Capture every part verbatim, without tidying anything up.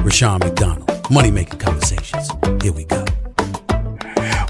Rushion McDonald. Money Making Conversations. Here we go.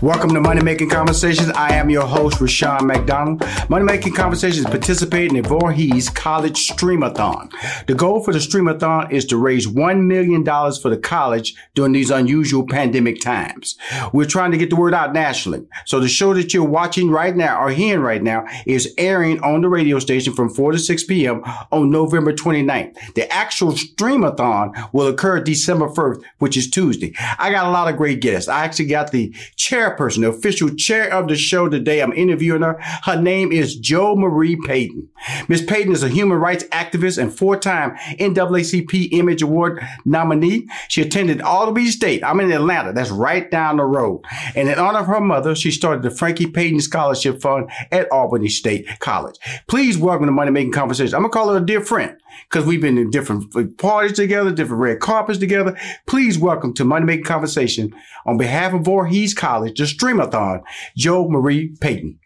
Welcome to Money Making Conversations. I am your host, Rushion McDonald. Money Making Conversations is participating in the Voorhees College Stream-a-Thon. The goal for the Stream-a-Thon is to raise one million dollars for the college during these unusual pandemic times. We're trying to get the word out nationally. So the show that you're watching right now or hearing right now is airing on the radio station from four to six p.m. on November twenty-ninth. The actual Stream-a-Thon will occur December first, which is Tuesday. I got a lot of great guests. I actually got the chair Person, the official chair of the show today. I'm interviewing her. Her name is Jo Marie Payton. Miz Payton is a human rights activist and four-time N double A C P Image Award nominee. She attended Albany State. I'm in Atlanta. That's right down the road. And in honor of her mother, she started the Frankie Payton Scholarship Fund at Albany State College. Please welcome to Money Making Conversations. I'm going to call her a dear friend because we've been in different parties together, different red carpets together. Please welcome to Money Making Conversation on behalf of Voorhees College, the Stream-a-Thon, Jo Marie Payton.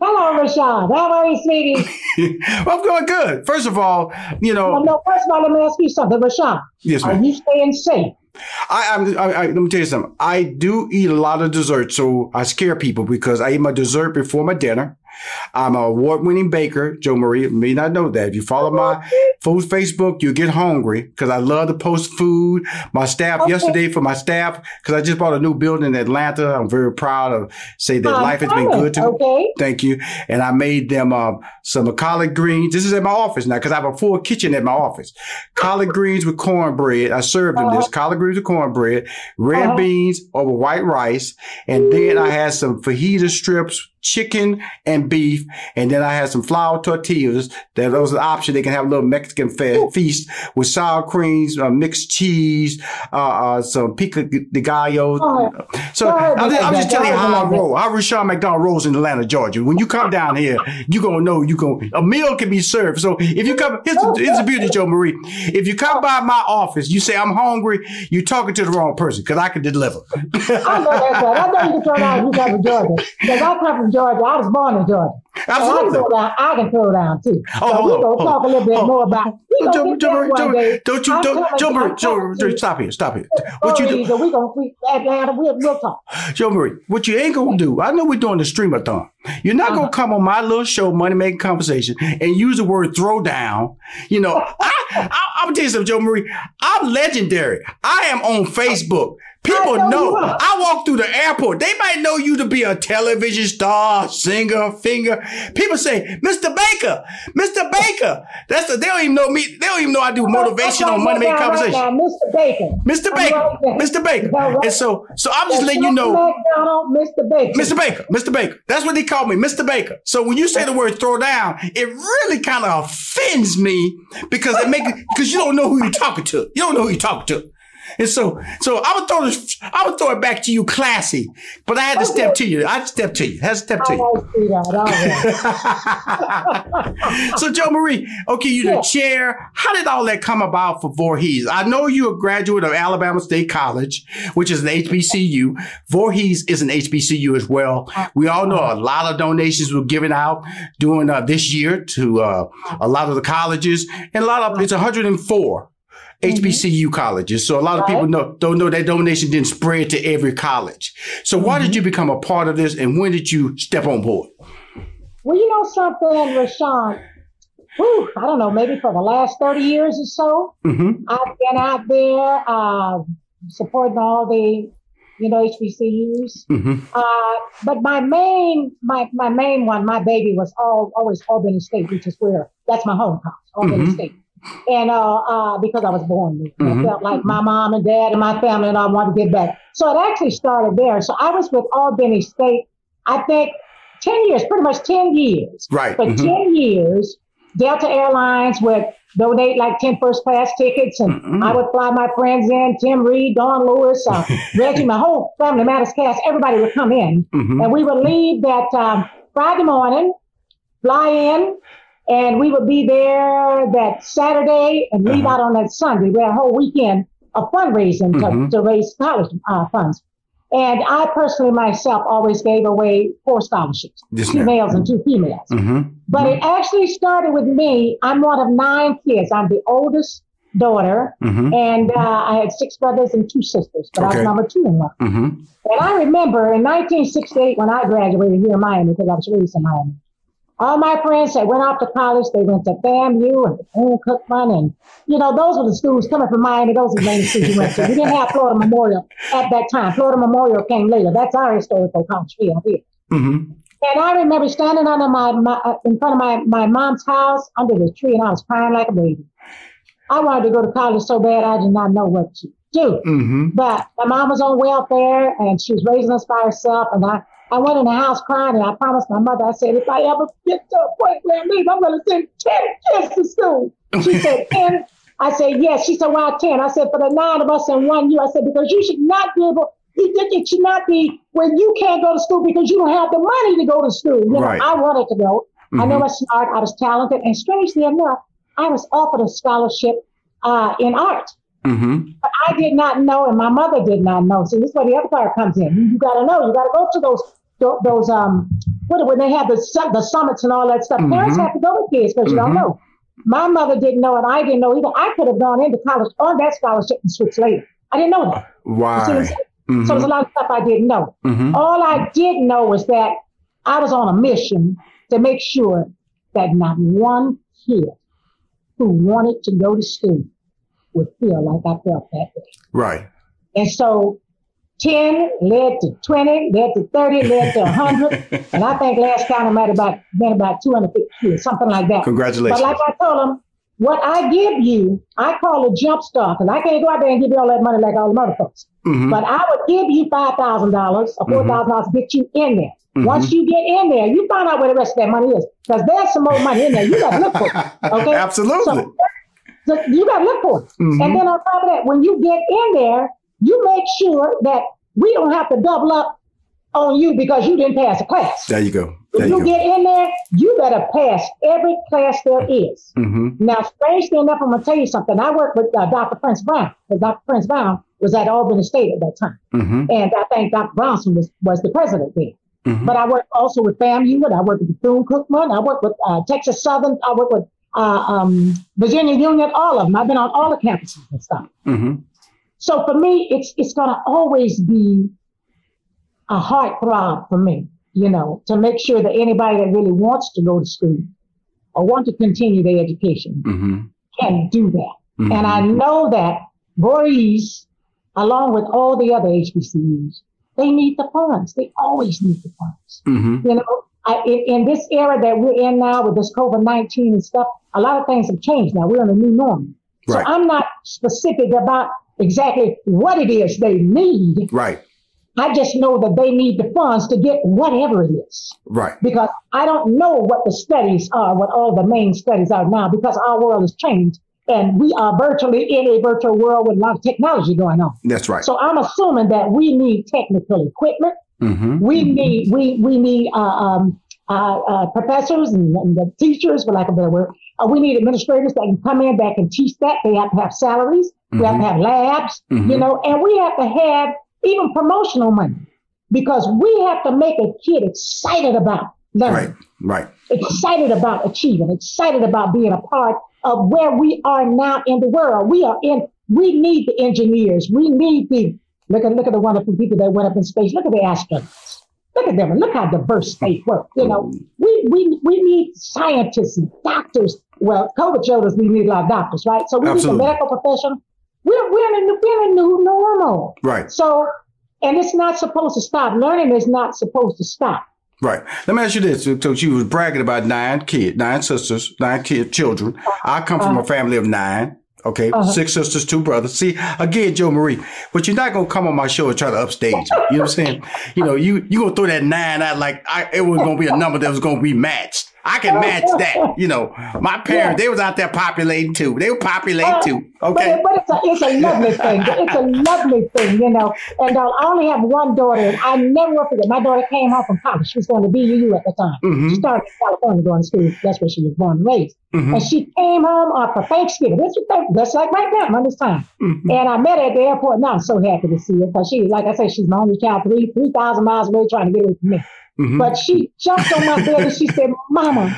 Hello, Rushion. How are you, sweetie? Well, I'm doing good. First of all, you know. Well, no, first of all, let me ask you something, Rushion. Yes, ma'am. Are you staying safe? I, I'm, I, I, let me tell you something. I do eat a lot of dessert, so I scare people because I eat my dessert before my dinner. I'm an award-winning baker, Jo Marie. You may not know that. If you follow my food Facebook, you'll get hungry because I love to post food. My staff okay. yesterday for my staff, because I just bought a new building in Atlanta. I'm very proud of say that I'm life has been good to okay. me. Thank you. And I made them um, some collard greens. This is at my office now because I have a full kitchen at my office. Collard greens with cornbread. I served them uh-huh. this. Collard greens with cornbread, red uh-huh. beans over white rice. And mm. then I had some fajita strips, chicken and beef, and then I had some flour tortillas. That was an option. They can have a little Mexican fe- feast with sour creams, uh, mixed cheese, uh, uh, some pico de gallo. Oh, so I'm just, I'm just telling you how I roll. How Rushion McDonald rolls in Atlanta, Georgia. When you come down here, you're going to know you going a meal can be served. So if you come, here's the, here's the beauty, Jo Marie. If you come by my office, you say, I'm hungry, you're talking to the wrong person because I can deliver. I know that's right. I know you can turn out you come to Georgia because I come from Georgia. I was born in Georgia. Absolutely. So I can throw down, down too. Oh, so we're going to talk a little bit oh, more about oh, Jo, Jo Marie, Jo Marie, don't you, don't, Jo Marie, Jo, Jo, stop here, stop here. What you do? We're going to Atlanta, we'll talk. Jo Marie, what you ain't going to do, I know we're doing the Stream-a-Thon. You're not uh-huh. going to come on my little show, Money Making Conversation, and use the word throw down. You know, I, I, I'm gonna tell you something, Jo Marie. I'm legendary. I am on Facebook. People I know, know I walk through the airport. They might know you to be a television star, singer, finger. People say, Mister Baker, Mister Baker. That's the, they don't even know me. They don't even know I do motivation on Money Making Conversations. Right now, Mister Baker. Mister Baker. Right Mister Baker. Right. And so, so I'm just letting you know. McDonald, Mister Baker. Mister Baker. Mister Baker. That's what they call me, Mister Baker. So when you say the word throw down, it really kind of offends me because they make because you don't know who you're talking to. You don't know who you're talking to. And so, so I would throw this, I would throw it back to you, classy. But I had to okay. step to you. I had to step to you. I had to step to you. So, Jo Marie, okay, you're yeah. the chair. How did all that come about for Voorhees? I know you're a graduate of Alabama State College, which is an H B C U. Voorhees is an H B C U as well. We all know a lot of donations were given out during uh, this year to uh, a lot of the colleges, and a lot of it's one hundred and four. H B C U mm-hmm. colleges. So a lot right. of people know, don't know that donation didn't spread to every college. So why mm-hmm. did you become a part of this and when did you step on board? Well, you know something, Rushion, whew, I don't know, maybe for the last thirty years or so, mm-hmm. I've been out there uh, supporting all the, you know, H B C Us. Mm-hmm. Uh, but my main, my, my main one, my baby was all, always Albany State, which is where, that's my home college, Albany mm-hmm. State. And uh, uh, because I was born there, mm-hmm. I felt like my mom and dad and my family and I wanted to get back. So it actually started there. So I was with Albany State, I think, ten years, pretty much ten years. Right. For mm-hmm. ten years, Delta Airlines would donate like ten first class tickets, and mm-hmm. I would fly my friends in, Tim Reed, Don Lewis, uh, Reggie, my whole Family Matters cast, everybody would come in. Mm-hmm. And we would leave that um, Friday morning, fly in, and we would be there that Saturday and leave uh-huh. out on that Sunday. We had a whole weekend of fundraising mm-hmm. to, to raise college uh, funds. And I personally myself always gave away four scholarships, this two year. males and two females. Mm-hmm. But mm-hmm. it actually started with me. I'm one of nine kids. I'm the oldest daughter. Mm-hmm. And uh, I had six brothers and two sisters, but okay. I was number two in one. Mm-hmm. And I remember in nineteen sixty-eight when I graduated here in Miami, because I was raised in Miami, all my friends that went off to college, they went to F A M U and Bethune-Cookman, and you know, those were the schools coming from Miami. Those were the main schools we went to. We didn't have Florida Memorial at that time. Florida Memorial came later. That's our historical college field here. Mm-hmm. And I remember standing under my, my in front of my, my mom's house under the tree, and I was crying like a baby. I wanted to go to college so bad I did not know what to do. Mm-hmm. But my mom was on welfare, and she was raising us by herself, and I. I went in the house crying, and I promised my mother, I said, if I ever get to a point where I leave, I'm going to send ten kids to school. She said, ten? I said, yes. She said, why ten? I said, for the nine of us in one year. I said, because you should not be able, you think it should not be when you can't go to school because you don't have the money to go to school. You right. know, I wanted to go. Mm-hmm. I know I was smart, I was talented, and strangely enough, I was offered a scholarship uh, in art. Mm-hmm. But I did not know, and my mother did not know. So this is where the other part comes in. You got to know. You got to go to those Those um, when they have the the summits and all that stuff, mm-hmm. parents have to go with kids because mm-hmm. you don't know. My mother didn't know, and I didn't know either. I could have gone into college on that scholarship and switched later. I didn't know that. Why? Mm-hmm. So there's a lot of stuff I didn't know. Mm-hmm. All I did know was that I was on a mission to make sure that not one kid who wanted to go to school would feel like I felt that day. Right. And so. ten led to twenty, led to thirty, led to one hundred. And I think last time I might have been about two hundred fifty kids, something like that. Congratulations. But like I told them, what I give you, I call a jump start, because I can't go out there and give you all that money like all the other folks. Mm-hmm. But I would give you five thousand dollars or four thousand dollars mm-hmm. to get you in there. Mm-hmm. Once you get in there, you find out where the rest of that money is, because there's some more money in there. You got to look for it. Okay? Absolutely. So, so you got to look for it. Mm-hmm. And then on top of that, when you get in there, you make sure that we don't have to double up on you because you didn't pass a class. There you go. There if you, you go. Get in there, you better pass every class there is. Mm-hmm. Now, strangely enough, I'm going to tell you something. I worked with uh, Doctor Prince Brown, because Doctor Prince Brown was at Albany State at that time. Mm-hmm. And I think Doctor Bronson was, was the president then. Mm-hmm. But I worked also with F A M U, and I worked with Bethune-Cookman, I worked with uh, Texas Southern, I worked with uh, um, Virginia Union, all of them. I've been on all the campuses and stuff. Mm-hmm. So for me, it's it's going to always be a heartthrob for me, you know, to make sure that anybody that really wants to go to school or want to continue their education mm-hmm. can do that. Mm-hmm. And I know that Voorhees, along with all the other H B C Us, they need the funds. They always need the funds. Mm-hmm. You know, I, in, in this era that we're in now with this COVID nineteen and stuff, a lot of things have changed now. We're in a new norm. Right. So I'm not specific about exactly what it is they need. Right. I just know that they need the funds to get whatever it is. Right. Because I don't know what the studies are, what all the main studies are now, because our world has changed. And we are virtually in a virtual world with a lot of technology going on. That's right. So I'm assuming that we need technical equipment. Mm-hmm. We mm-hmm. need we we need uh, um, uh, uh, professors and, and the teachers, for lack of a better word. Uh, we need administrators that can come in that can teach that. They have to have salaries. Mm-hmm. We have to have labs, mm-hmm. you know, and we have to have even promotional money, because we have to make a kid excited about learning. Right, right. Excited about achieving, excited about being a part of where we are now in the world. We are in, we need the engineers. We need the, look at, look at the wonderful people that went up in space. Look at the astronauts. Look at them and look how diverse they were. You know, we, we, we need scientists and doctors. Well, COVID showed us we need a lot of doctors, right? So we Absolutely. need the medical profession. We're, we're, in a, we're in a new normal. Right. So, and it's not supposed to stop. Learning is not supposed to stop. Right. Let me ask you this. So she was bragging about nine kids, nine sisters, nine kid children. I come from uh-huh. a family of nine. Okay. Uh-huh. Six sisters, two brothers. See, again, Jo Marie, but you're not going to come on my show and try to upstage me. You know what I'm saying? You know, you, you going to throw that nine out like I, it was going to be a number that was going to be matched. I can match that. You know, my parents, yeah. they was out there populating too. They were populating uh, too. Okay. But, but it's, a, it's a lovely thing. It's a lovely thing, you know. And uh, I only have one daughter. And I never will forget. My daughter came home from college. She was going to B U U at the time. Mm-hmm. She started in California going to school. That's where she was born and raised. Mm-hmm. And she came home uh, for Thanksgiving. That's that's like right now, around this time. Mm-hmm. And I met her at the airport. And I'm so happy to see her, because she, like I say, she's my only child, three, three thousand miles away trying to get away from me. Mm-hmm. But she jumped on my bed and she said, "Mama,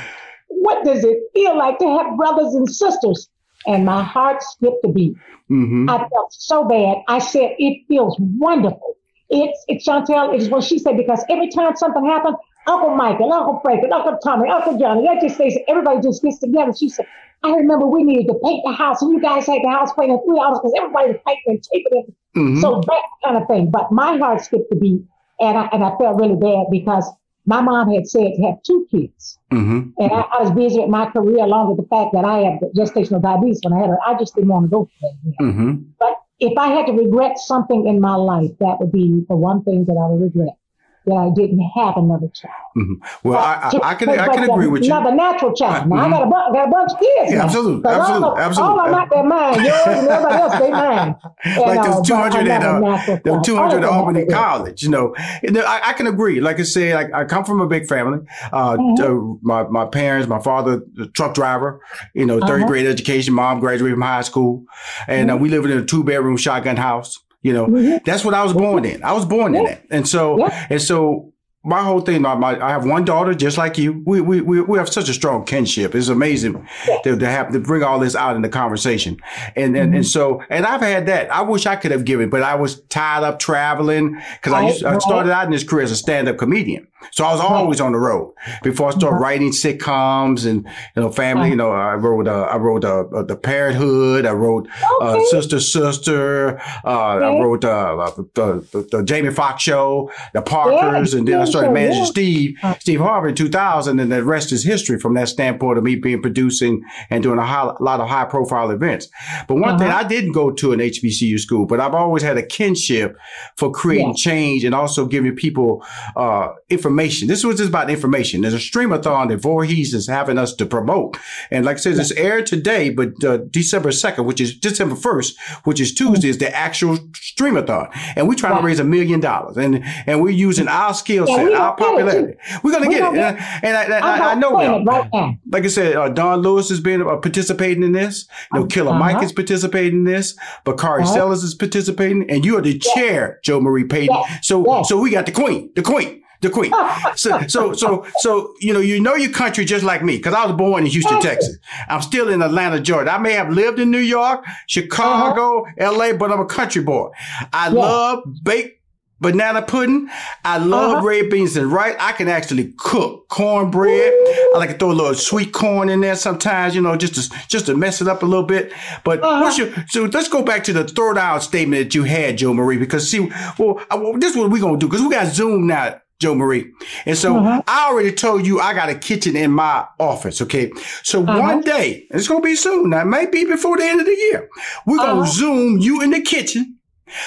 what does it feel like to have brothers and sisters?" And my heart skipped a beat. Mm-hmm. I felt so bad. I said, "It feels wonderful." It's, it's Chantel, it's what she said, because every time something happened, Uncle Michael, Uncle Frank, Uncle Tommy, Uncle Johnny, Uncle Stacy, everybody just gets together. She said, "I remember we needed to paint the house, and you guys had the house painted in three hours because everybody was painting and taping it." Mm-hmm. So that kind of thing. But my heart skipped a beat. And I, and I felt really bad, because my mom had said to have two kids. Mm-hmm. And I, I was busy with my career, along with the fact that I had gestational diabetes when I had her. I just didn't want to go for that. Mm-hmm. But if I had to regret something in my life, that would be the one thing that I would regret, that I didn't have another child. Mm-hmm. Well, uh, I, I, I can I can agree with you. Another natural child. Now, mm-hmm. I got a, bu- got a bunch of kids. Yeah, absolutely, absolutely, all of, absolutely. All are not their mine. Yours and everybody else, they mine. And, like those two hundred at uh, two hundred at Albany College. You know, I, I can agree. Like I said, like, I come from a big family. Uh, mm-hmm. uh, my my parents, my father, the truck driver. You know, third uh-huh. grade education. Mom graduated from high school, and mm-hmm. uh, we lived in a two bedroom shotgun house. You know, mm-hmm. that's what I was born in. I was born yeah. in that. And so, yeah. and so my whole thing, my, my, I have one daughter just like you. We, we, we, we have such a strong kinship. It's amazing yeah. to, to have to bring all this out in the conversation. And, mm-hmm. and, and so, and I've had that. I wish I could have given, but I was tied up traveling, because right. I, used, I started out in this career as a stand-up comedian. So I was always right. on the road before I started mm-hmm. writing sitcoms and, you know, family. Right. You know, I wrote, uh, I wrote uh, uh, The Parenthood. I wrote okay. uh, Sister, Sister. Uh, okay. I wrote uh, uh, the, the, the Jamie Foxx Show, The Parkers. Yeah, and then I started managing yeah. Steve, Steve Harvey in two thousand. And the rest is history from that standpoint of me being producing and doing a, high, a lot of high profile events. But one uh-huh. thing, I didn't go to an H B C U school, but I've always had a kinship for creating yeah. change and also giving people uh, information. Information. This was just about information. There's a Stream-a-Thon that Voorhees is having us to promote. And like I said, yeah. it's aired today, but uh, December second, which is December first, which is Tuesday, mm-hmm. is the actual Stream-a-Thon. And we're trying wow. to raise a million dollars. And and we're using our skill set, yeah, our popularity. We're going to get it. Get it. And I, and I, I, I know now. Right, like I said, uh, Don Lewis has been uh, participating in this. You know, Killer uh-huh. Mike is participating in this. Bakari uh-huh. Sellers is participating. And you are the yeah. chair, Jo Marie Payton. Yeah. So, yeah. so we got the queen, the queen. The queen. So, so, so, so, you know, you know your country just like me, because I was born in Houston, Texas. I'm still in Atlanta, Georgia. I may have lived in New York, Chicago, uh-huh. L A, but I'm a country boy. I yeah. love baked banana pudding. I love uh-huh. red beans and rice. I can actually cook cornbread. Ooh. I like to throw a little sweet corn in there sometimes, you know, just to, just to mess it up a little bit. But uh-huh. what's your, so let's go back to the third aisle statement that you had, Jo Marie, because see, well, I, well this is what we're going to do because we got Zoom now, Jo Marie. And so uh-huh. I already told you I got a kitchen in my office. Okay. So uh-huh. one day, and it's going to be soon. Now it might be before the end of the year. We're going to uh-huh. Zoom you in the kitchen.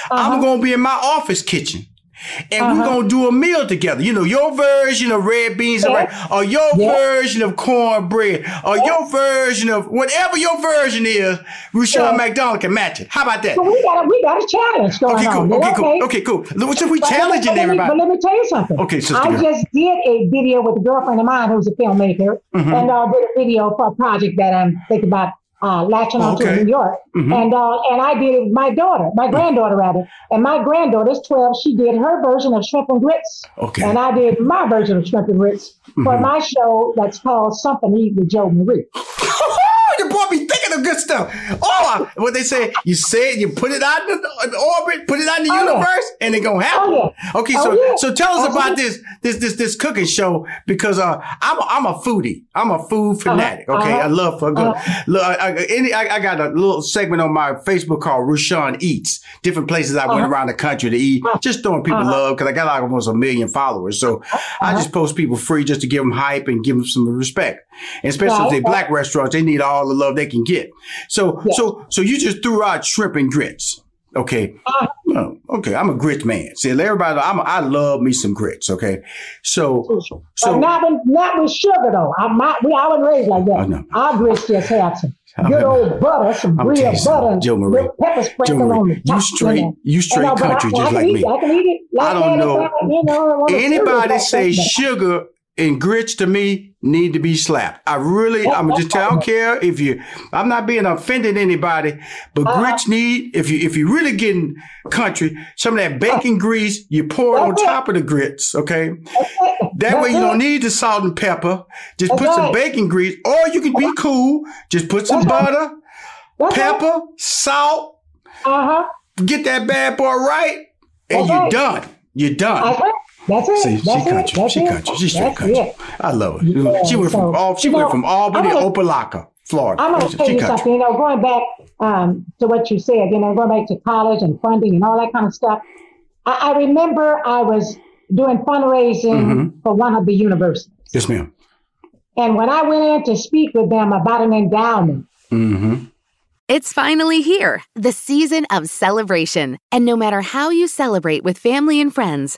Uh-huh. I'm going to be in my office kitchen and uh-huh. we're going to do a meal together. You know, your version of red beans yeah. and rice, or your yeah. version of cornbread, or yeah. your version of whatever your version is, Rushion yeah. McDonald can match it. How about that? So we got a, we got a challenge going okay, cool. on. Okay, cool. Okay, cool. Okay, cool. So we but challenging let me, everybody. But let me tell you something. Okay, sister I girl. just did a video with a girlfriend of mine who's a filmmaker mm-hmm. and I uh, did a video for a project that I'm thinking about. Uh, latching onto okay. New York. Mm-hmm. And uh, and I did it with my daughter, my granddaughter rather. And my granddaughter's twelve. She did her version of shrimp and grits. Okay. And I did my version of shrimp and grits mm-hmm. for my show that's called Something to Eat with Jo Marie. Your boy be thinking of good stuff. Oh, what they say, you say it, you put it out in the orbit, put it out in the oh, universe, yeah. and it gonna happen. Oh, yeah. Okay, so oh, yeah. so tell us oh, about yeah. this this this this cooking show because uh, I'm a, I'm a foodie, I'm a food fanatic. Uh-huh. Okay, uh-huh. I love for good. Uh-huh. Look, I, I, any, I, I got a little segment on my Facebook called Rushion Eats. Different places I uh-huh. went around the country to eat, uh-huh. just throwing people uh-huh. love because I got like almost a million followers. So uh-huh. I just post people free just to give them hype and give them some respect. And especially right. if they black restaurants, they need all the love they can get. So, yeah. so, so you just threw out shrimp and grits. Okay. Uh, no, okay. I'm a grit man. See, everybody, I'm a, I love me some grits. Okay. So, so not, in, not with sugar though. I might, we, I wasn't raised like that. Oh, no. Our grits just have some good old butter, some real butter, Jo Marie, pepper sprinkle on the top. You straight, you straight and, uh, country I, I just like me. It, I, it, like I don't know. You know anybody say sugar and grits to me need to be slapped. I really, I'm just telling, I don't care if you, I'm not being offended anybody, but uh-huh. grits need, if you, if you're really getting country, some of that bacon uh-huh. grease, you pour That's on it. top of the grits. Okay. That That's way you it. don't need the salt and pepper. Just That's put right. some bacon grease, or you can be cool. Just put some That's butter, right. pepper, salt, uh-huh. get that bad boy right. And That's you're right. done. You're done. That's it. See, that's she country. It. She it. country. She straight that's country. It. I love it. Yeah, she went so, from all. She you know, went from Albany to Opelika, Florida. I'm gonna tell you country. something. You know, going back um, to what you said. You know, going back to college and funding and all that kind of stuff. I, I remember I was doing fundraising mm-hmm. for one of the universities. Yes, ma'am. And when I went in to speak with them about an endowment. Mm-hmm. It's finally here, the season of celebration, and no matter how you celebrate with family and friends.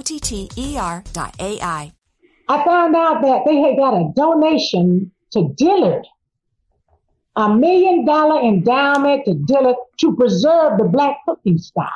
T T E R dot A I. I found out that they had got a donation to Dillard a million dollar endowment to Dillard to preserve the Black cooking style.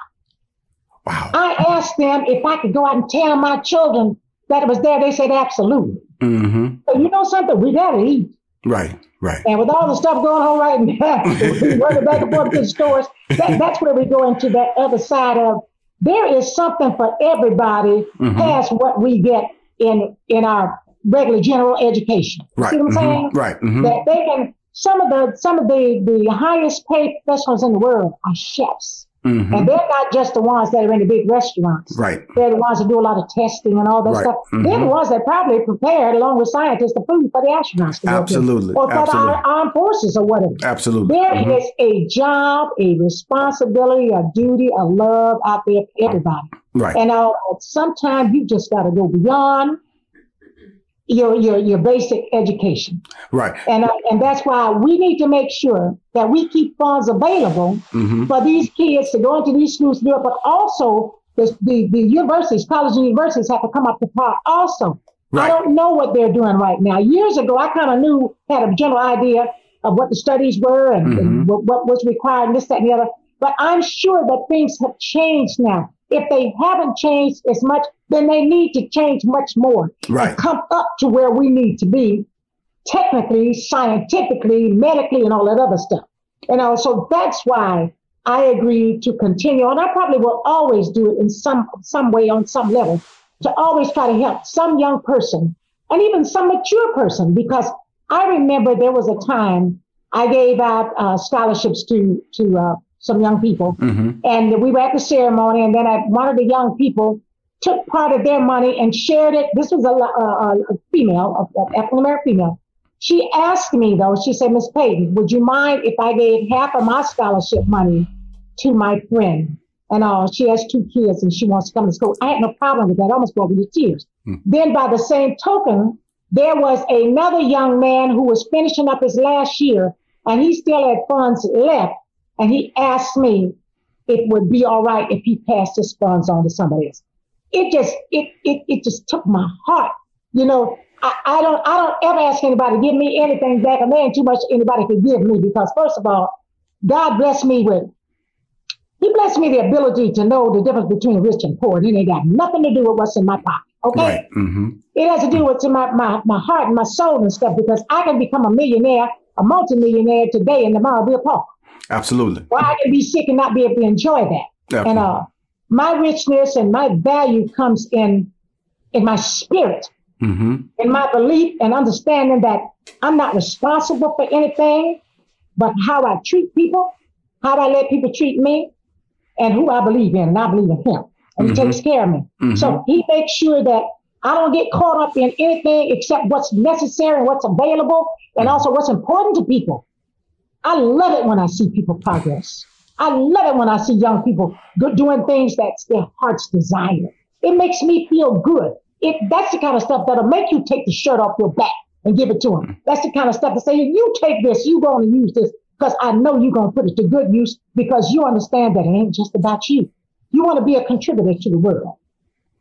Wow. I asked them if I could go out and tell my children that it was there. They said, absolutely. Mm-hmm. So you know something? We got to eat. Right, right. And with all the stuff going on right now, we running back and forth to the stores, that, that's where we go into that other side of there is something for everybody mm-hmm. past what we get in in our regular general education. Right. See what I'm mm-hmm. saying? Right. Mm-hmm. That they can some of the some of the, the highest paid professionals in the world are chefs. Mm-hmm. And they're not just the ones that are in the big restaurants. Right. They're the ones that do a lot of testing and all that right. stuff. Mm-hmm. They're the ones that probably prepared, along with scientists, the food for the astronauts. Absolutely. Or for Absolutely. the armed forces or whatever. Absolutely. There mm-hmm. is a job, a responsibility, a duty, a love out there for everybody. Right. And uh, sometimes you just got to go beyond your your your basic education. Right. And uh, and that's why we need to make sure that we keep funds available mm-hmm. for these kids to go into these schools to do it, but also the, the, the universities, colleges and universities have to come up to par also. Right. I don't know what they're doing right now. Years ago, I kind of knew, had a general idea of what the studies were and, mm-hmm. and what, what was required and this, that, and the other. But I'm sure that things have changed now. If they haven't changed as much, then they need to change much more right. and come up to where we need to be technically, scientifically, medically, and all that other stuff. And also that's why I agreed to continue. And I probably will always do it in some some way, on some level, to always try to help some young person and even some mature person. Because I remember there was a time I gave out uh, scholarships to, to uh, some young people. Mm-hmm. And we were at the ceremony, and then I, one of the young people took part of their money and shared it. This was a, a, a female, an African-American female. She asked me, though, she said, Miss Payton, would you mind if I gave half of my scholarship money to my friend? And uh, she has two kids, and she wants to come to school. I had no problem with that. I almost broke into tears. Mm. Then by the same token, there was another young man who was finishing up his last year, and he still had funds left, and he asked me it would be all right if he passed his funds on to somebody else. It just it it it just took my heart. You know, I, I don't I don't ever ask anybody to give me anything back, and there ain't too much anybody could give me, because first of all, God blessed me with He blessed me the ability to know the difference between rich and poor. And it ain't got nothing to do with what's in my pocket. Okay. Right. Mm-hmm. It has to do with to my, my, my heart and my soul and stuff, because I can become a millionaire, a multimillionaire today, and tomorrow be a pauper. Absolutely. Or I can be sick and not be able to enjoy that. Definitely. And uh my richness and my value comes in in my spirit, mm-hmm. in my belief and understanding that I'm not responsible for anything but how I treat people, how I let people treat me, and who I believe in. And I believe in Him. And mm-hmm. He takes care of me. Mm-hmm. So He makes sure that I don't get caught up in anything except what's necessary and what's available and also what's important to people. I love it when I see people progress. I love it when I see young people go doing things that's their heart's desire. It makes me feel good. It, that's the kind of stuff that'll make you take the shirt off your back and give it to them. That's the kind of stuff that say, you take this, you're going to use this, because I know you're going to put it to good use, because you understand that it ain't just about you. You want to be a contributor to the world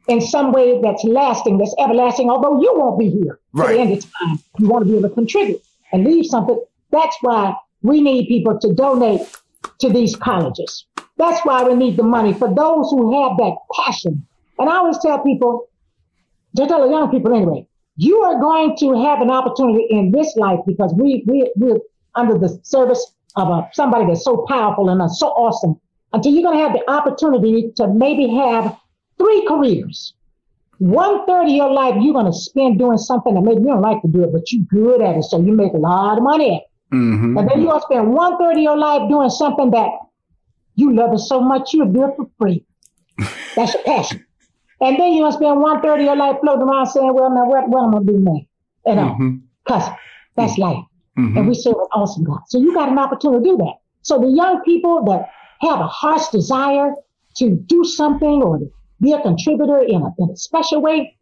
in some way that's lasting, that's everlasting, although you won't be here right. to the end of time. You want to be able to contribute and leave something. That's why we need people to donate to these colleges. That's why we need the money for those who have that passion. And I always tell people, to tell the young people anyway, you are going to have an opportunity in this life, because we, we, we're under the service of a, somebody that's so powerful and uh, so awesome, until you're going to have the opportunity to maybe have three careers. One third of your life, you're going to spend doing something that maybe you don't like to do it, but you're good at it, so you make a lot of money at it. Mm-hmm. And then you're going to spend one third of your life doing something that you love it so much, you'll do it for free. That's your passion. And then you're going to spend one third of your life floating around saying, well, now what, what am I going to do now? You know, because that's life. Mm-hmm. And we serve an awesome God. So you got an opportunity to do that. So the young people that have a heart's desire to do something or to be a contributor in a, in a special way,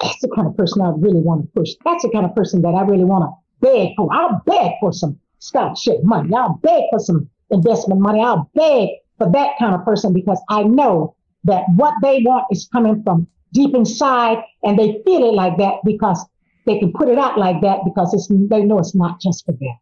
that's the kind of person I really want to push. That's the kind of person that I really want to beg for. I'll beg for some scholarship money. I'll beg for some investment money. I'll beg for that kind of person, because I know that what they want is coming from deep inside, and they feel it like that because they can put it out like that, because it's, they know it's not just for them.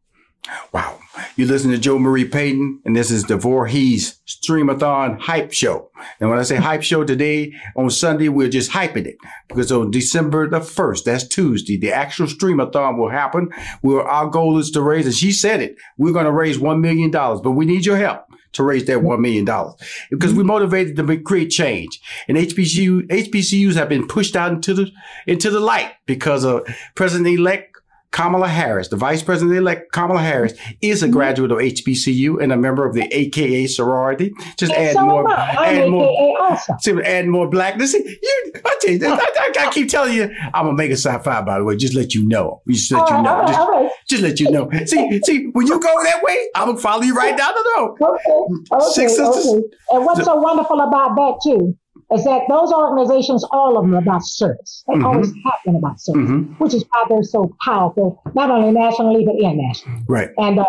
Wow. You listen to Jo Marie Payton, and this is the Voorhees Stream-a-Thon Hype Show. And when I say Hype Show today, on Sunday, we're just hyping it. Because on December the first, that's Tuesday, the actual Stream-a-Thon will happen. We're, our goal is to raise, and she said it, we're going to raise one million dollars, but we need your help to raise that one million dollars. Because we're motivated to create change. And H B C U, H B C Us have been pushed out into the, into the light because of President-elect Kamala Harris, the Vice President-elect Kamala Harris, is a graduate of H B C U and a member of the A K A sorority. Just and add so more, add more, also. add more blackness. You, I, tell you, I, I, I keep telling you, I'm gonna make a sci-fi. By the way, just let you know, just let all you know, right, just, right. just let you know. See, see, when you go that way, I'm gonna follow you right down the road. Okay, okay, Six sisters. Okay. And what's so wonderful about that too? Is that those organizations, all of them are about service. They mm-hmm. always have been about service, mm-hmm. which is why they're so powerful, not only nationally, but internationally. Right. And uh,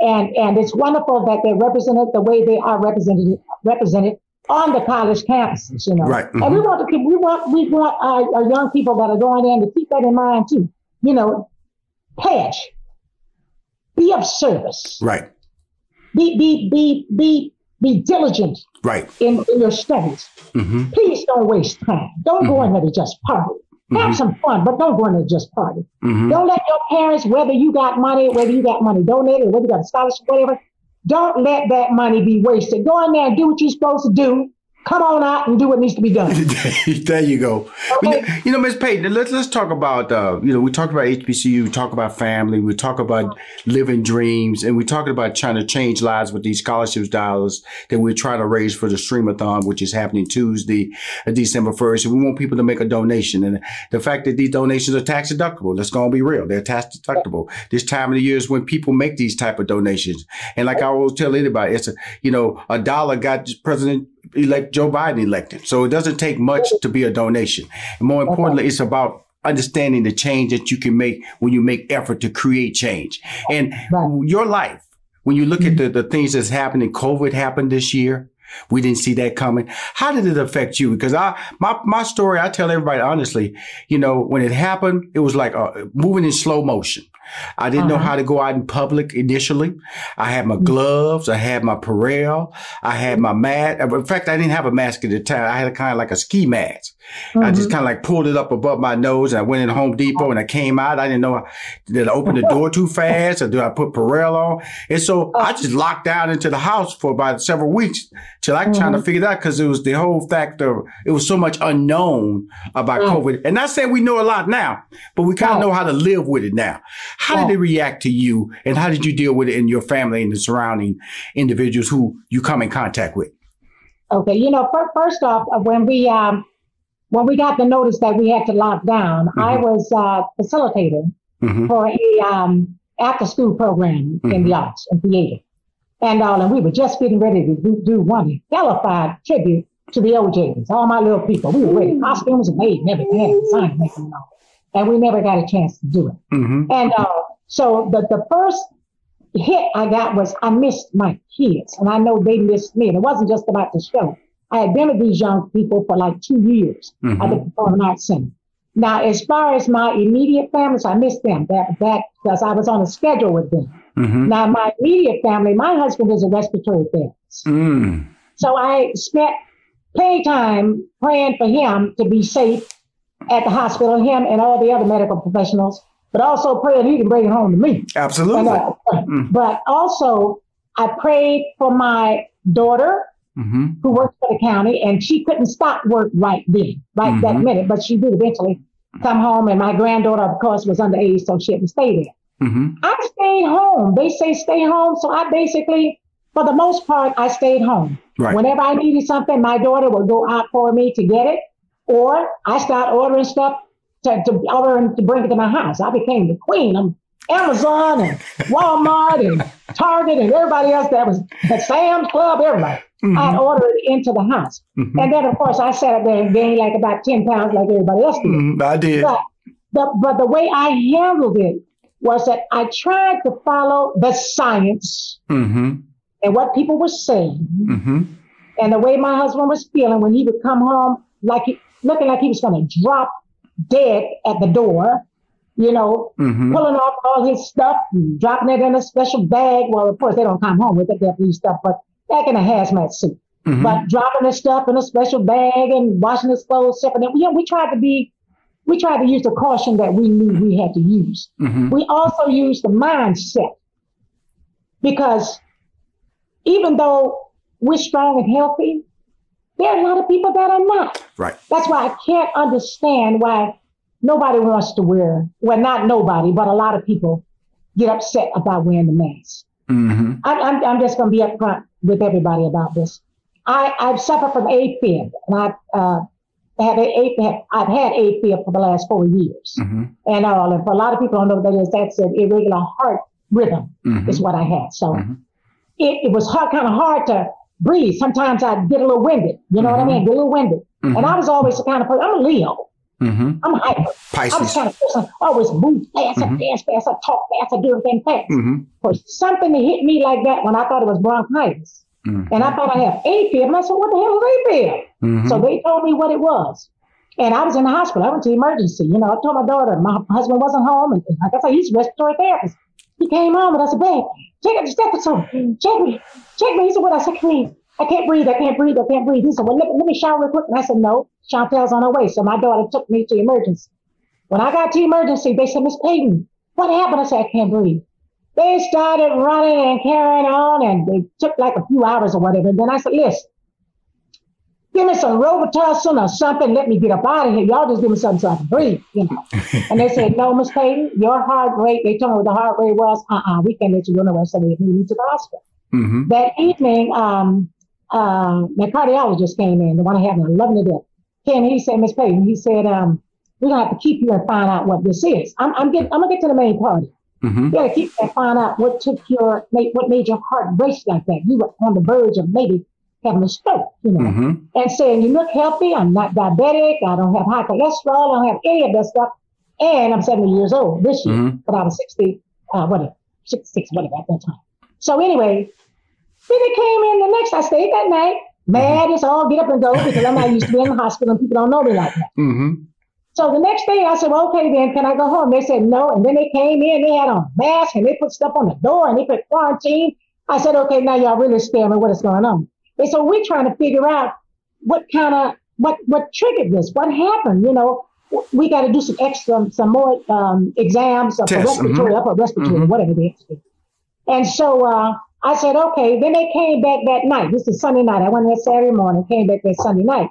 and and it's wonderful that they're represented the way they are represented represented on the college campuses, you know. Right. Mm-hmm. And we want to keep, we want we want our, our young people that are going in to keep that in mind too. You know, pledge. Be of service. Right. Be be be be Be diligent right. in, in your studies. Mm-hmm. Please don't waste time. Don't mm-hmm. go in there to just party. Have mm-hmm. some fun, but don't go in there to just party. Mm-hmm. Don't let your parents, whether you got money, whether you got money donated, whether you got a scholarship, whatever, don't let that money be wasted. Go in there and do what you're supposed to do. Come on out and do what needs to be done. There you go. Okay. You know, Miz Payton, let's let's talk about, uh, you know, we talked about H B C U, we talked about family, we talk about living dreams, and we're talking about trying to change lives with these scholarships dollars that we're trying to raise for the Stream-a-Thon, which is happening Tuesday, December first. And we want people to make a donation. And the fact that these donations are tax deductible, let's go be real. They're tax deductible. This time of the year is when people make these type of donations. And like I always tell anybody, it's a, you know, a dollar got President elect Joe Biden elected. So it doesn't take much to be a donation. And more importantly, okay. it's about understanding the change that you can make when you make effort to create change. And right. your life, when you look mm-hmm. at the, the things that's happening, COVID happened this year. We didn't see that coming. How did it affect you? Because I, my, my story, I tell everybody honestly, you know, when it happened, it was like uh, moving in slow motion. I didn't uh-huh. know how to go out in public initially. I had my gloves. I had my Perel. I had my mask. In fact, I didn't have a mask at the time. I had a kind of like a ski mask. Mm-hmm. I just kind of like pulled it up above my nose. And I went in Home Depot and I came out. I didn't know, did I open the door too fast or did I put Perel on? And so I just locked down into the house for about several weeks till I mm-hmm. trying to figure it out because it was the whole factor. It was so much unknown about mm-hmm. COVID. And not saying we know a lot now, but we kind of yeah. know how to live with it now. How did it react to you and how did you deal with it in your family and the surrounding individuals who you come in contact with? Okay. You know, first off, when we um, when we got the notice that we had to lock down, mm-hmm. I was uh, facilitating mm-hmm. for a um, after school program mm-hmm. in the arts and theater and all. And we were just getting ready to do one qualified tribute to the O Js, all my little people. We were ready. Costumes were made and everything. Sign making and all. And we never got a chance to do it. Mm-hmm. And uh, so the, the first hit I got was I missed my kids. And I know they missed me. And it wasn't just about the show. I had been with these young people for like two years mm-hmm. at the Performing Arts Center. Now, as far as my immediate family, so I missed them. That, that because I was on a schedule with them. Mm-hmm. Now, my immediate family, my husband is a respiratory therapist. Mm. So I spent plenty time praying for him to be safe at the hospital, him and all the other medical professionals, but also praying he can bring it home to me. Absolutely. And, uh, mm-hmm. But also, I prayed for my daughter, mm-hmm. who works for the county, and she couldn't stop work right then, right mm-hmm. that minute, but she did eventually come home, and my granddaughter, of course, was underage, so she had to stay there. Mm-hmm. I stayed home. They say stay home, so I basically, for the most part, I stayed home. Right. Whenever I needed something, my daughter would go out for me to get it, or I start ordering stuff to, to order to bring it to my house. I became the queen of Amazon and Walmart and Target and everybody else that was at Sam's Club, everybody. Mm-hmm. I ordered it into the house. Mm-hmm. And then, of course, I sat up there and gained like about ten pounds like everybody else did. Mm, I did. But the, but the way I handled it was that I tried to follow the science mm-hmm. and what people were saying mm-hmm. and the way my husband was feeling when he would come home like he, looking like he was going to drop dead at the door. you know, mm-hmm. pulling off all his stuff, dropping it in a special bag. Well, of course, they don't come home with it, that stuff, but back in a hazmat suit. Mm-hmm. But dropping his stuff in a special bag and washing his clothes, sipping it. Yeah, we tried to be, we tried to use the caution that we knew we had to use. Mm-hmm. We also used the mindset, because even though we're strong and healthy, there are a lot of people that are not. Right. That's why I can't understand why nobody wants to wear, well, not nobody, but a lot of people get upset about wearing the mask. Mm-hmm. I, I'm, I'm just going to be upfront with everybody about this. I, I've suffered from AFib, and I've, uh, had AFib, I've had AFib for the last four years. Mm-hmm. And all, and for a lot of people don't know what that is. That's an irregular heart rhythm, mm-hmm. is what I had. So mm-hmm. it, it was hard, kind of hard to breathe. Sometimes I get a little winded. You know mm-hmm. what I mean? Get a little winded. Mm-hmm. And I was always the kind of person, I'm a Leo. Mm-hmm. I'm hyper. Pisces. I was the kind of person, I always move fast, mm-hmm. I dance fast, I talk fast, I do everything fast. Mm-hmm. For something to hit me like that when I thought it was bronchitis. Mm-hmm. And I thought I had AFib, and I said, what the hell is AFib? Mm-hmm. So they told me what it was. And I was in the hospital. I went to the emergency. You know, I told my daughter, my husband wasn't home. And I guess I used respiratory therapist. He came home, and I said, babe, check out the stethoscope. Check me. Check me. He said, what? I said, I can't breathe. I can't breathe. I can't breathe. He said, well, let, let me shower real quick. And I said, no, Chantel's on her way. So my daughter took me to the emergency. When I got to the emergency, they said, Miss Payton, what happened? I said, I can't breathe. They started running and carrying on, and they took like a few hours or whatever. And then I said, listen, give me some Robitussin or something. Let me get up out of here. Y'all just give me something so I can breathe, you know. And they said, no, Miss Payton, your heart rate, they told me what the heart rate was. Uh-uh, we can't let you go nowhere. So we need to the hospital. Mm-hmm. That evening, um, uh, my cardiologist came in, the one I had, and I love him to death. Came and he said, Miss Payton, he said, um, we're going to have to keep you and find out what this is. I'm, I'm, getting, I'm going to get to the main party. Mm-hmm. You gotta keep and find out what took your made, what made your heart race like that. You were on the verge of maybe having a stroke, you know. Mm-hmm. And saying you look healthy, I'm not diabetic, I don't have high cholesterol, I don't have any of that stuff, and I'm seventy years old this year, mm-hmm. but I was sixty, uh, whatever, sixty-six, whatever at that time. So anyway, then it came in the next. I stayed that night, mad as all get up and go because I'm not used to being in the hospital and people don't know me like that. Mm-hmm. So the next day I said, well, okay, then can I go home? They said no. And then they came in, they had on masks and they put stuff on the door and they put quarantine. I said, okay, now y'all really scared me. What is going on? And so we're trying to figure out what kind of, what, what triggered this? What happened? You know, we got to do some extra, some more um, exams, upper respiratory, mm-hmm. upper respiratory, mm-hmm. whatever they have. And so uh, I said, okay, then they came back that night. This is Sunday night. I went there Saturday morning, came back that Sunday night.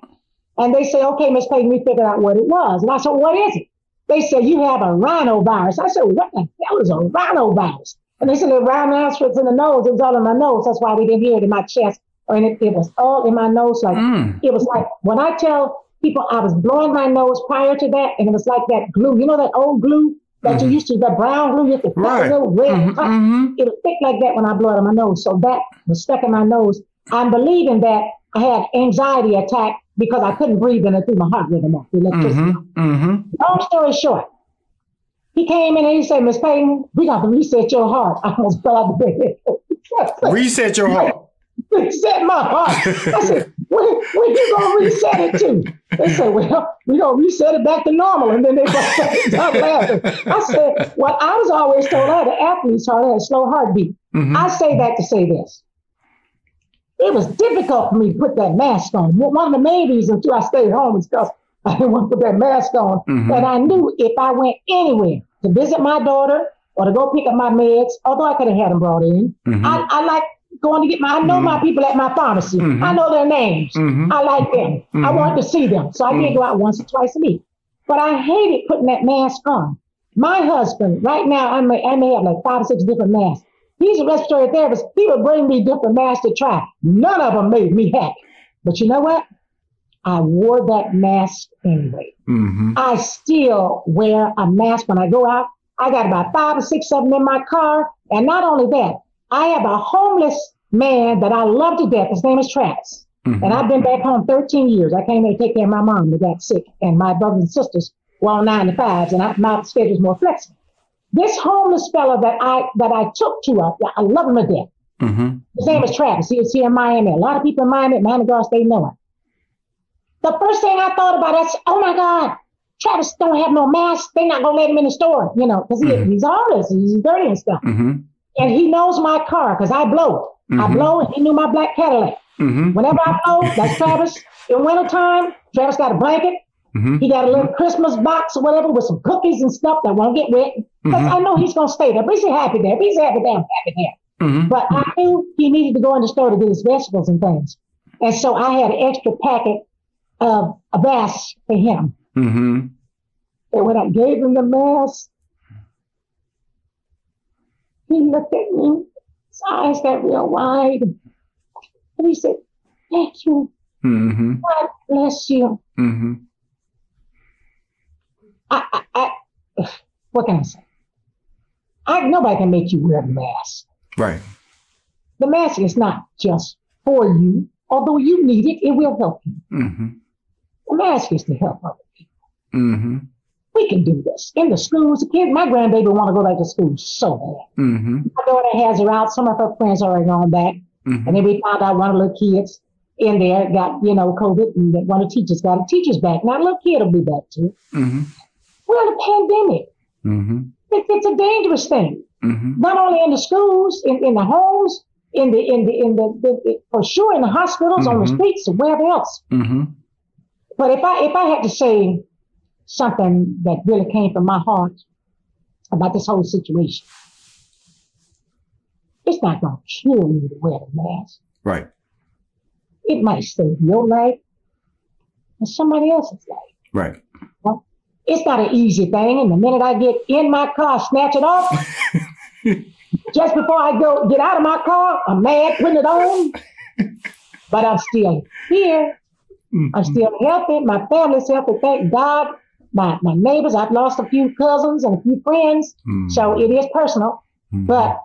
And they say, okay, Miss Payton, we figured out what it was. And I said, what is it? They said, you have a rhinovirus. I said, what the hell is a rhinovirus? And they said, the rhinovirus was in the nose. It was all in my nose. That's why we didn't hear it in my chest. Or in it, it was all in my nose. Like mm. It was like, when I tell people I was blowing my nose prior to that, and it was like that glue. You know that old glue that mm-hmm. you used to, that brown glue? You could right. little red. Mm-hmm, mm-hmm. It was thick like that when I blew it on my nose. So that was stuck in my nose. I'm believing that I had anxiety attack because I couldn't breathe and I threw my heart rhythm off the electricity. Mm-hmm, mm-hmm. Long story short, he came in and he said, Miss Payton, we got to reset your heart. I almost fell out of bed. Reset your heart. Reset my heart. I said, where, where you going to reset it to? They said, well, we're going to reset it back to normal. And then they started laughing. I said, well, I was always told I had an athlete's heart, I had a slow heartbeat. Mm-hmm. I say that to say this. It was difficult for me to put that mask on. One of the main reasons too I stayed home is because I didn't want to put that mask on. Mm-hmm. And I knew if I went anywhere to visit my daughter or to go pick up my meds, although I could have had them brought in, mm-hmm. I, I like going to get my, I know mm-hmm. my people at my pharmacy. Mm-hmm. I know their names. Mm-hmm. I like them. Mm-hmm. I wanted to see them. So I mm-hmm. did go out once or twice a week. But I hated putting that mask on. My husband, right now, I may, I may have like five or six different masks. He's a respiratory therapist. He would bring me different masks to try. None of them made me happy. But you know what? I wore that mask anyway. Mm-hmm. I still wear a mask when I go out. I got about five or six of them in my car. And not only that, I have a homeless man that I love to death. His name is Travis. Mm-hmm. And I've been back home thirteen years. I came here to take care of my mom who got sick. And my brothers and sisters were on nine to fives. And I, my schedule was more flexible. This homeless fella that I that I took to, I, I love him to death. Mm-hmm. His name is Travis. He was here in Miami. A lot of people in Miami, Miami girls, they know him. The first thing I thought about, I said, oh my God, Travis don't have no mask. They're not going to let him in the store, you know, because he, mm-hmm. he's homeless. He's dirty and stuff. Mm-hmm. And he knows my car because I blow. Mm-hmm. I blow and he knew my black Cadillac. Mm-hmm. Whenever I blow, that's Travis. In wintertime, Travis got a blanket. Mm-hmm. He got a little Christmas box or whatever with some cookies and stuff that won't get wet. Because mm-hmm. I know he's going to stay there. But he's happy there. He's happy there. I'm happy there. Mm-hmm. But I knew he needed to go in the store to get his vegetables and things. And so I had an extra packet of a mask for him. Mm-hmm. And when I gave him the mask, he looked at me, his eyes got real wide. And he said, thank you. Mm-hmm. God bless you. Mm-hmm. I, I, I, what can I say? I, nobody can make you wear the mask. Right. The mask is not just for you. Although you need it, it will help you. Mm-hmm. The mask is to help other people. Mm-hmm. We can do this. In the schools, the kid, my grandbaby want to go back to school so bad. Mm-hmm. My daughter has her out. Some of her friends are already gone back. Mm-hmm. And then we found out one of the little kids in there got, you know, COVID, and one of the teachers got a teacher's back. Now, a little kid will be back too. Mm-hmm. We're in a pandemic. Mm-hmm. It, it's a dangerous thing. Mm-hmm. Not only in the schools, in, in the homes, in the in the in the, the, the for sure in the hospitals, mm-hmm. on the streets, and wherever else. Mm-hmm. But if I if I had to say something that really came from my heart about this whole situation, it's not going to kill you to wear the mask. Right. It might save your life and somebody else's life. Right. Well, it's not an easy thing. And the minute I get in my car, snatch it off. Just before I go get out of my car, I'm mad putting it on. But I'm still here. Mm-hmm. I'm still healthy. My family's healthy. Thank God. My my neighbors, I've lost a few cousins and a few friends. Mm-hmm. So it is personal. Mm-hmm. But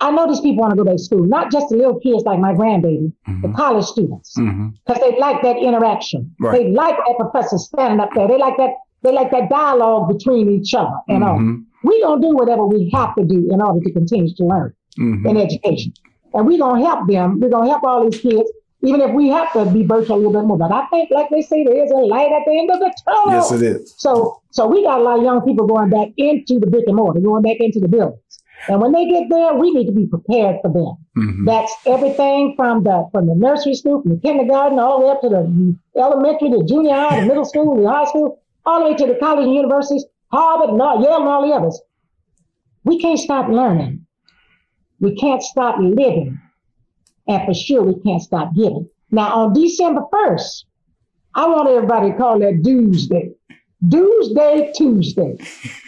I know these people want to go to school, not just the little kids like my grandbaby, mm-hmm. the college students, because mm-hmm. they like that interaction. Right. They like that professor standing up there. They like that. They like that dialogue between each other. And mm-hmm. all. We're going to do whatever we have to do in order to continue to learn mm-hmm. in education. And we're going to help them. We're going to help all these kids, even if we have to be virtual a little bit more. But I think, like they say, there is a light at the end of the tunnel. Yes, it is. So, so we got a lot of young people going back into the brick and mortar, going back into the buildings. And when they get there, we need to be prepared for them. Mm-hmm. That's everything from the from the nursery school, from the kindergarten, all the way up to the elementary, the junior high, the middle school, the high school, all the way to the college and universities, Harvard, and all, Yale, and all the others. We can't stop learning. We can't stop living. And for sure, we can't stop giving. Now, on December first, I want everybody to call that Dues Day. Dues Day Tuesday.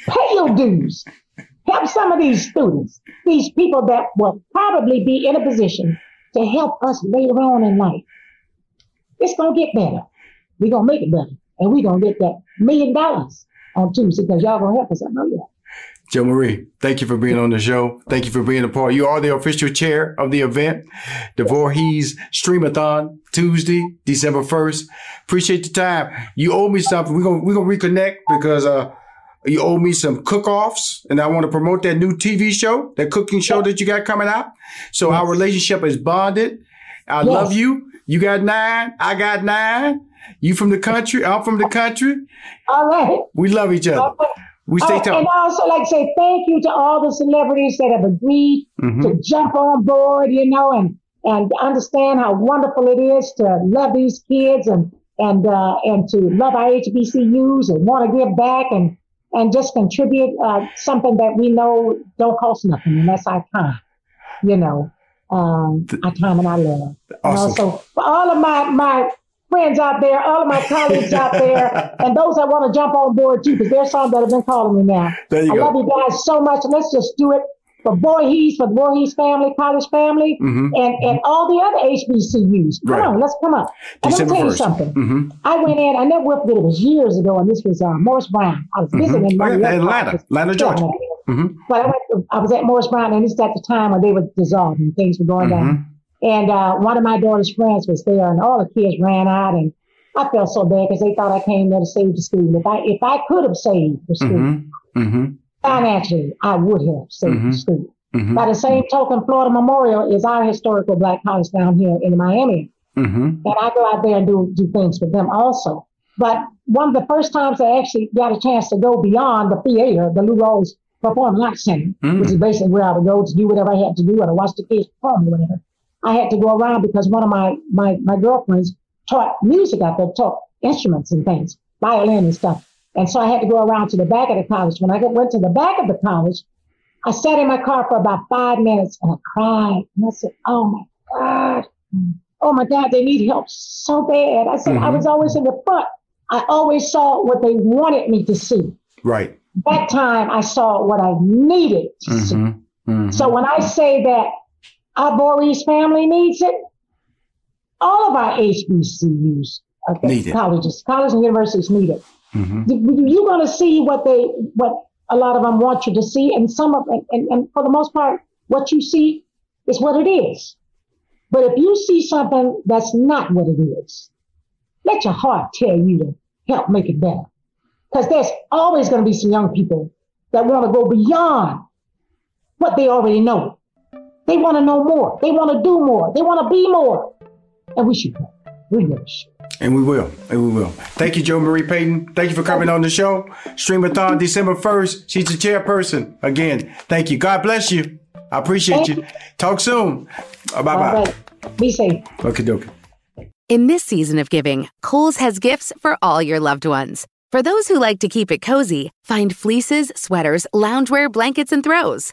Pay your dues. Help some of these students, these people that will probably be in a position to help us later on in life. It's going to get better. We're going to make it better. And we're going to get that million dollars on Tuesday because y'all going to help us. I know y'all. Jo Marie, thank you for being on the show. Thank you for being a part. You are the official chair of the event, the Voorhees Stream-a-Thon, Tuesday, December first. Appreciate your time. You owe me something. We're going we're going to reconnect because uh, you owe me some cook-offs, and I want to promote that new T V show, that cooking show that you got coming out. So yes. Our relationship is bonded. I yes. love you. You got nine. I got nine. You from the country. I'm from the country. All right. We love each other. We stay together. And I also like to say thank you to all the celebrities that have agreed mm-hmm. to jump on board, you know, and, and understand how wonderful it is to love these kids and and uh, and to love our H B C Us and want to give back and and just contribute uh, something that we know don't cost nothing, and that's our time, you know, um, our time and our love. Awesome. You know, so for all of my, my friends out there, all of my colleagues out there, and those that want to jump on board too, because there's some that have been calling me now. There you I go. Love you guys so much. Let's just do it for Voorhees, for the Voorhees family, college family, mm-hmm. and, and all the other H B C Us. Come right. on, let's come up. And let me tell you something. Mm-hmm. I went in, I networked, it was years ago, and this was uh, Morris Brown. I was mm-hmm. visiting in Atlanta, Atlanta, Georgia. Mm-hmm. But I, went to, I was at Morris Brown, and it's at the time when they were dissolving, things were going mm-hmm. down. And uh, one of my daughter's friends was there, and all the kids ran out, and I felt so bad because they thought I came there to save the school. If I if I could have saved the school, mm-hmm. Mm-hmm. financially, I would have saved mm-hmm. the school. Mm-hmm. By the same token, Florida Memorial is our historical black college down here in Miami. Mm-hmm. And I go out there and do, do things with them also. But one of the first times I actually got a chance to go beyond the theater, the Lou Rose Performing Arts Center, mm. which is basically where I would go to do whatever I had to do or to watch the kids perform or whatever. I had to go around because one of my, my, my girlfriends taught music out there, taught instruments and things, violin and stuff. And so I had to go around to the back of the college. When I went to the back of the college, I sat in my car for about five minutes and I cried. And I said, oh, my God. Oh, my God, they need help so bad. I said, mm-hmm. I was always in the front. I always saw what they wanted me to see. Right. That time I saw what I needed to mm-hmm. see. Mm-hmm. So when I say that our Voorhees family needs it, all of our H B C Us, okay, colleges, colleges and universities need it. Mm-hmm. You're going to see what they, what a lot of them want you to see. And some of and, and, and for the most part, what you see is what it is. But if you see something that's not what it is, let your heart tell you to help make it better. Because there's always going to be some young people that want to go beyond what they already know. They want to know more. They want to do more. They want to be more. And we should help. We really should. And we will. And we will. Thank you, Jo Marie Payton. Thank you for coming on the show. Stream-a-thon December first. She's the chairperson. Again, thank you. God bless you. I appreciate you. you. Talk soon. Bye-bye. Right. Be safe. Okie dokie. In this season of giving, Kohl's has gifts for all your loved ones. For those who like to keep it cozy, find fleeces, sweaters, loungewear, blankets, and throws.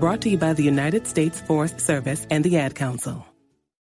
Brought to you by the United States Forest Service and the Ad Council.